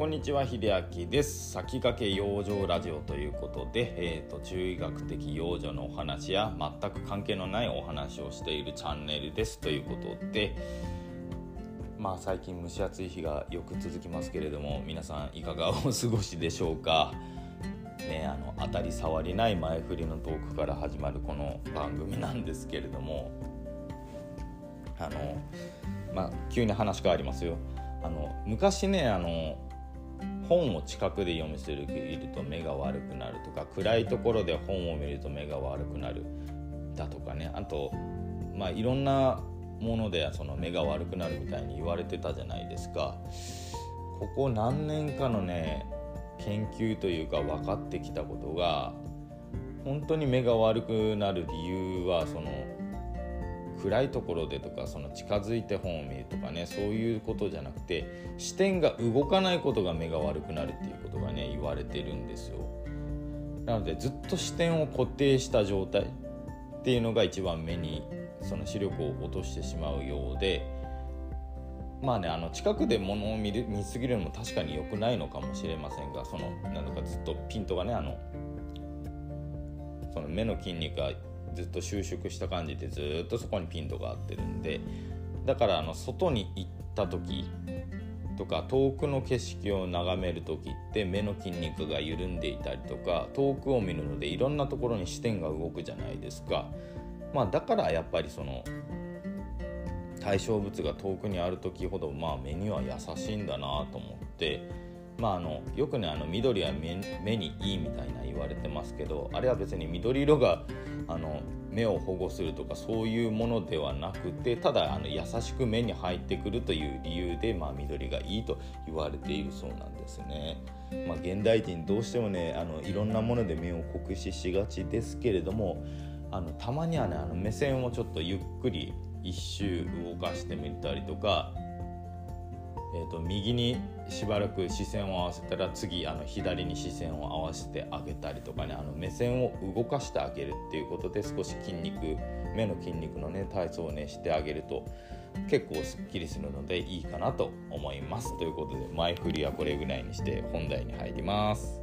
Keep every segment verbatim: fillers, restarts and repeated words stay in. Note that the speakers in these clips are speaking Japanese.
こんにちは、秀明です。先駆け養生ラジオということで、えー、と中医学的養生のお話や全く関係のないお話をしているチャンネルです。ということで、まあ、最近蒸し暑い日がよく続きますけれども、皆さんいかがお過ごしでしょうか。ね、あの当たり障りない前振りのトークから始まるこの番組なんですけれども、あの、まあ、急に話変わりますよ。あの昔ね、あの本を近くで読みすぎると目が悪くなるとか、暗いところで本を見ると目が悪くなるだとかね、あと、まあ、いろんなものでその目が悪くなるみたいに言われてたじゃないですか。ここ何年かのね、研究というか分かってきたことが、本当に目が悪くなる理由はその暗いところでとか、その近づいて本を見るとかね、そういうことじゃなくて、視点が動かないことが目が悪くなるっていうことがね言われてるんですよ。なのでずっと視点を固定した状態っていうのが一番目にその視力を落としてしまうようで、まあね、あの近くで物を見る、見すぎるのも確かに良くないのかもしれませんが、そのなんだかずっとピントがね、あのその目の筋肉がずっと収縮した感じでずっとそこにピントが合ってるんで、だからあの外に行った時とか遠くの景色を眺める時って目の筋肉が緩んでいたりとか、遠くを見るのでいろんなところに視点が動くじゃないですか。まあ、だからやっぱりその対象物が遠くにある時ほど、まあ、目には優しいんだなと思って、まあ、あのよくね、あの緑は 目, 目にいいみたいな言われてますけど、あれは別に緑色があの目を保護するとかそういうものではなくて、ただあの優しく目に入ってくるという理由で、まあ、緑がいいと言われているそうなんですね。まあ、現代人どうしてもね、あのいろんなもので目を酷使しがちですけれども、あのたまにはね、あの目線をちょっとゆっくり一周動かしてみたりとか、えー、と右にしばらく視線を合わせたら次あの左に視線を合わせてあげたりとかね、あの目線を動かしてあげるっていうことで少し筋肉、目の筋肉のね体操をねしてあげると結構すっきりするのでいいかなと思います。ということで前振りはこれぐらいにして本題に入ります。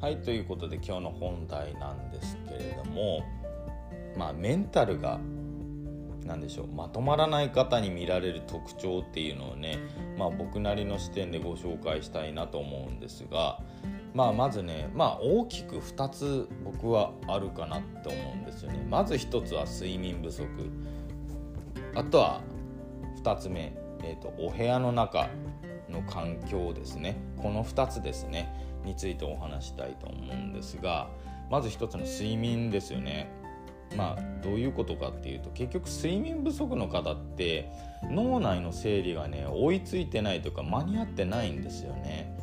はい、ということで今日の本題なんですけれども、まあ、メンタルがなんでしょう、まとまらない方に見られる特徴っていうのをね、まあ、僕なりの視点でご紹介したいなと思うんですが、まあ、まずね、まあ、大きくふたつ僕はあるかなって思うんですよね。まずひとつは睡眠不足、あとはふたつめ、えーと、お部屋の中の環境ですね。このふたつですねについてお話したいと思うんですが、まず一つの睡眠ですよね。まあ、どういうことかっていうと、結局睡眠不足の方って脳内の整理がね追いついてないというか間に合ってないんですよね。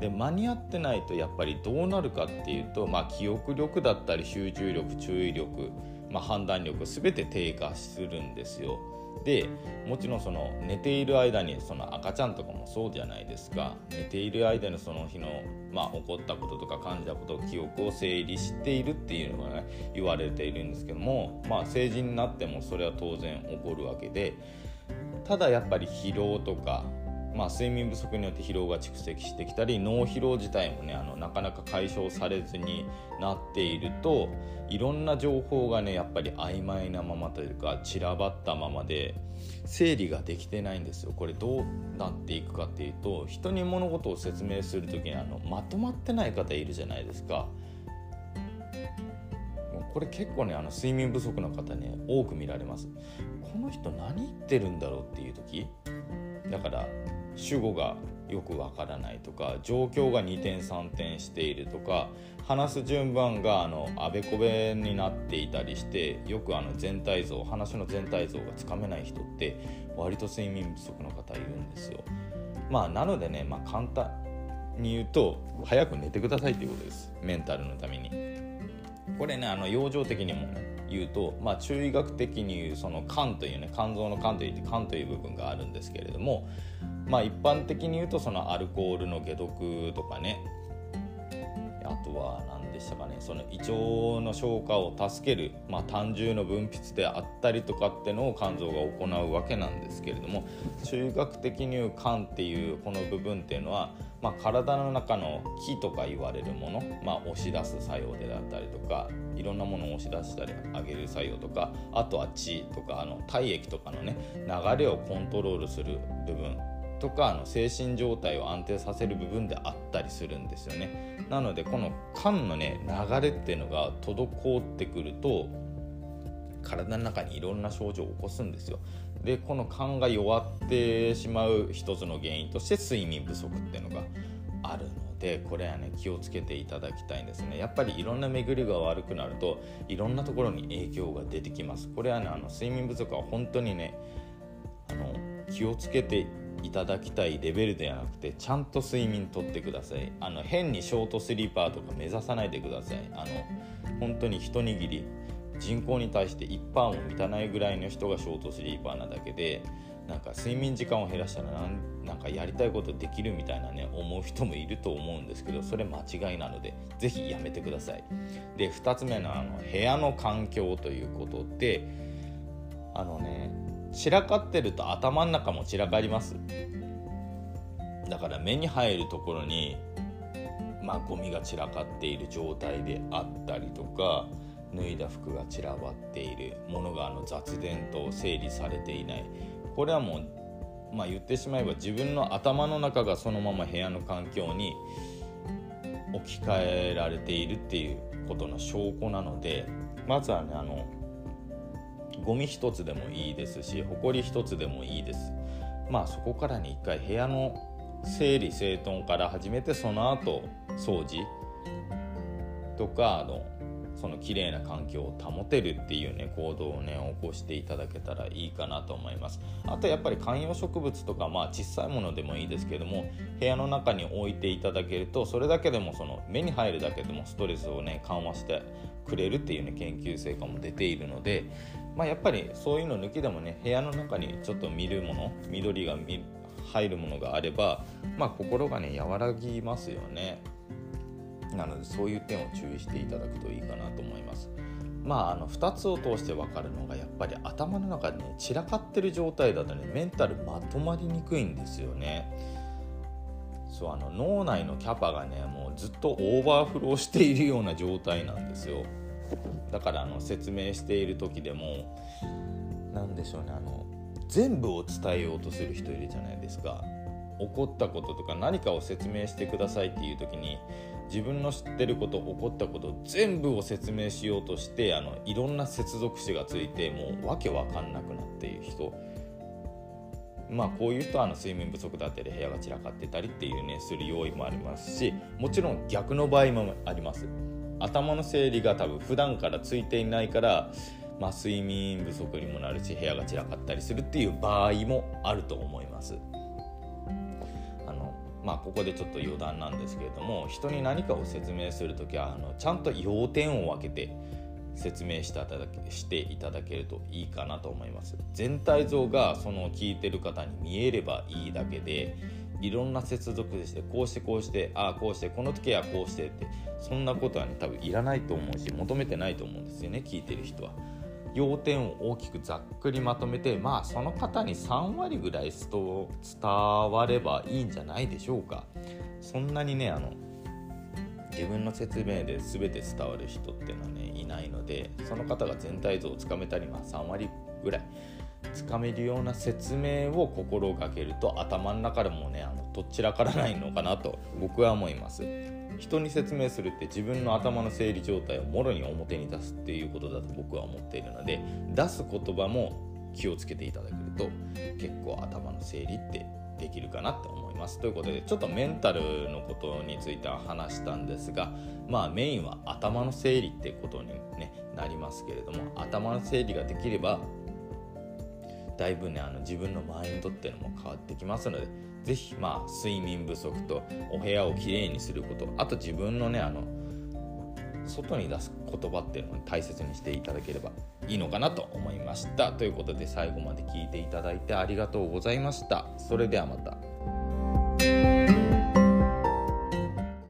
で、間に合ってないとやっぱりどうなるかっていうと、まあ、記憶力だったり集中力、注意力、まあ、判断力すべて低下するんですよ。で、もちろんその寝ている間に、その赤ちゃんとかもそうじゃないですか、寝ている間にその日の、まあ、起こったこととか感じたことを記憶を整理しているっていうのがね言われているんですけども、まあ、成人になってもそれは当然起こるわけで、ただやっぱり疲労とか、まあ、睡眠不足によって疲労が蓄積してきたり、脳疲労自体もねあのなかなか解消されずになっていると、いろんな情報がねやっぱり曖昧なままというか散らばったままで整理ができてないんですよ。これどうなっていくかっていうと、人に物事を説明するときにあのまとまってない方いるじゃないですか。これ結構ねあの睡眠不足の方ね多く見られます。この人何言ってるんだろうっていうとき、だから主語がよくわからないとか、状況がにてんさんてんしているとか、話す順番があのあべこべになっていたりして、よくあの全体像、話の全体像がつかめない人って割と睡眠不足の方いるんですよ。まあ、なのでね、まあ、簡単に言うと早く寝てくださいっていうことです、メンタルのために。これねあの養生的にもね言うと、まあ、中医学的に言うその肝というね、肝臓の肝といって肝という部分があるんですけれども、まあ、一般的に言うとそのアルコールの解毒とかね、あとは何でしたかね、その胃腸の消化を助ける、まあ、胆汁の分泌であったりとかってのを肝臓が行うわけなんですけれども、中学的に肝っていうこの部分っていうのは、まあ、体の中の気とか言われるもの、まあ、押し出す作用でだったりとか、いろんなものを押し出したり上げる作用とか、あとは血とかあの体液とかのね流れをコントロールする部分とか、あの精神状態を安定させる部分であったりするんですよね。なのでこの肝のね流れっていうのが滞ってくると体の中にいろんな症状を起こすんですよ。でこの肝が弱ってしまう一つの原因として睡眠不足っていうのがあるので、これはね気をつけていただきたいんですね。やっぱりいろんな巡りが悪くなるといろんなところに影響が出てきます。これはねあの睡眠不足は本当にねあの気をつけていただきたいレベルではなくて、ちゃんと睡眠とってください。あの変にショートスリーパーとか目指さないでください。あの本当に一握り、人口に対して いちパーセント も満たないぐらいの人がショートスリーパーなだけで、なんか睡眠時間を減らしたらなん、なんかやりたいことできるみたいなね思う人もいると思うんですけど、それ間違いなのでぜひやめてください。でふたつめの、あの部屋の環境ということで、あのね散らかってると頭の中も散らかります。だから目に入るところに、まあ、ゴミが散らかっている状態であったりとか、脱いだ服が散らばっている、物があの雑然と整理されていない、これはもう、まあ、言ってしまえば自分の頭の中がそのまま部屋の環境に置き換えられているっていうことの証拠なので、まずはねあのゴミ一つでもいいですし、ホコリ一つでもいいです。まあそこからね一回部屋の整理整頓から始めて、その後掃除とかあのその綺麗な環境を保てるっていうね行動をね起こしていただけたらいいかなと思います。あとやっぱり観葉植物とか、まあ小さいものでもいいですけども、部屋の中に置いていただけると、それだけでもその目に入るだけでもストレスをね緩和してくれるっていうね研究成果も出ているので、まあやっぱりそういうの抜きでもね部屋の中にちょっと見るもの、緑が入るものがあれば、まあ心がね和らぎますよね。なのでそういう点を注意していただくといいかなと思います。まあ、あのふたつを通して分かるのが、やっぱり頭の中で、ね、散らかってる状態だとねメンタルまとまりにくいんですよね。そうあの脳内のキャパがねもうずっとオーバーフローしているような状態なんですよ。だからあの説明している時でもなんでしょうね、あの全部を伝えようとする人いるじゃないですか。起こったこととか何かを説明してくださいっていう時に、自分の知ってること起こったこと全部を説明しようとして、あのいろんな接続詞がついてもうわけわかんなくなっている人、まあこういう人はあの睡眠不足だったり部屋が散らかってたりっていうねする要因もありますし、もちろん逆の場合もあります。頭の整理が多分普段からついていないから、まあ、睡眠不足にもなるし部屋が散らかったりするっていう場合もあると思います。まあ、ここでちょっと余談なんですけれども、人に何かを説明するときはあのちゃんと要点を分けて説明していただけ、していただけるといいかなと思います。全体像がその聞いてる方に見えればいいだけで、いろんな接続でしてこうしてこうしてああこうしてこの時はこうしてって、そんなことはね多分いらないと思うし求めてないと思うんですよね。聞いてる人は要点を大きくざっくりまとめて、まあその方にさんわりぐらい伝わればいいんじゃないでしょうか。そんなにねあの自分の説明で全て伝わる人っていうのはねいないので、その方が全体像をつかめたり、まあさんわりぐらいつかめるような説明を心がけると、頭の中でもねあのどちらからないのかなと僕は思います。人に説明するって自分の頭の整理状態をもろに表に出すっていうことだと僕は思っているので、出す言葉も気をつけていただけると結構頭の整理ってできるかなって思います。ということでちょっとメンタルのことについては話したんですが、まあメインは頭の整理ってことに、ね、なりますけれども、頭の整理ができればだいぶねあの自分のマインドっていうのも変わってきますので、ぜひまあ睡眠不足とお部屋をきれいにすること、あと自分のねあの外に出す言葉っていうのを大切にしていただければいいのかなと思いました。ということで最後まで聞いていただいてありがとうございました。それではまた。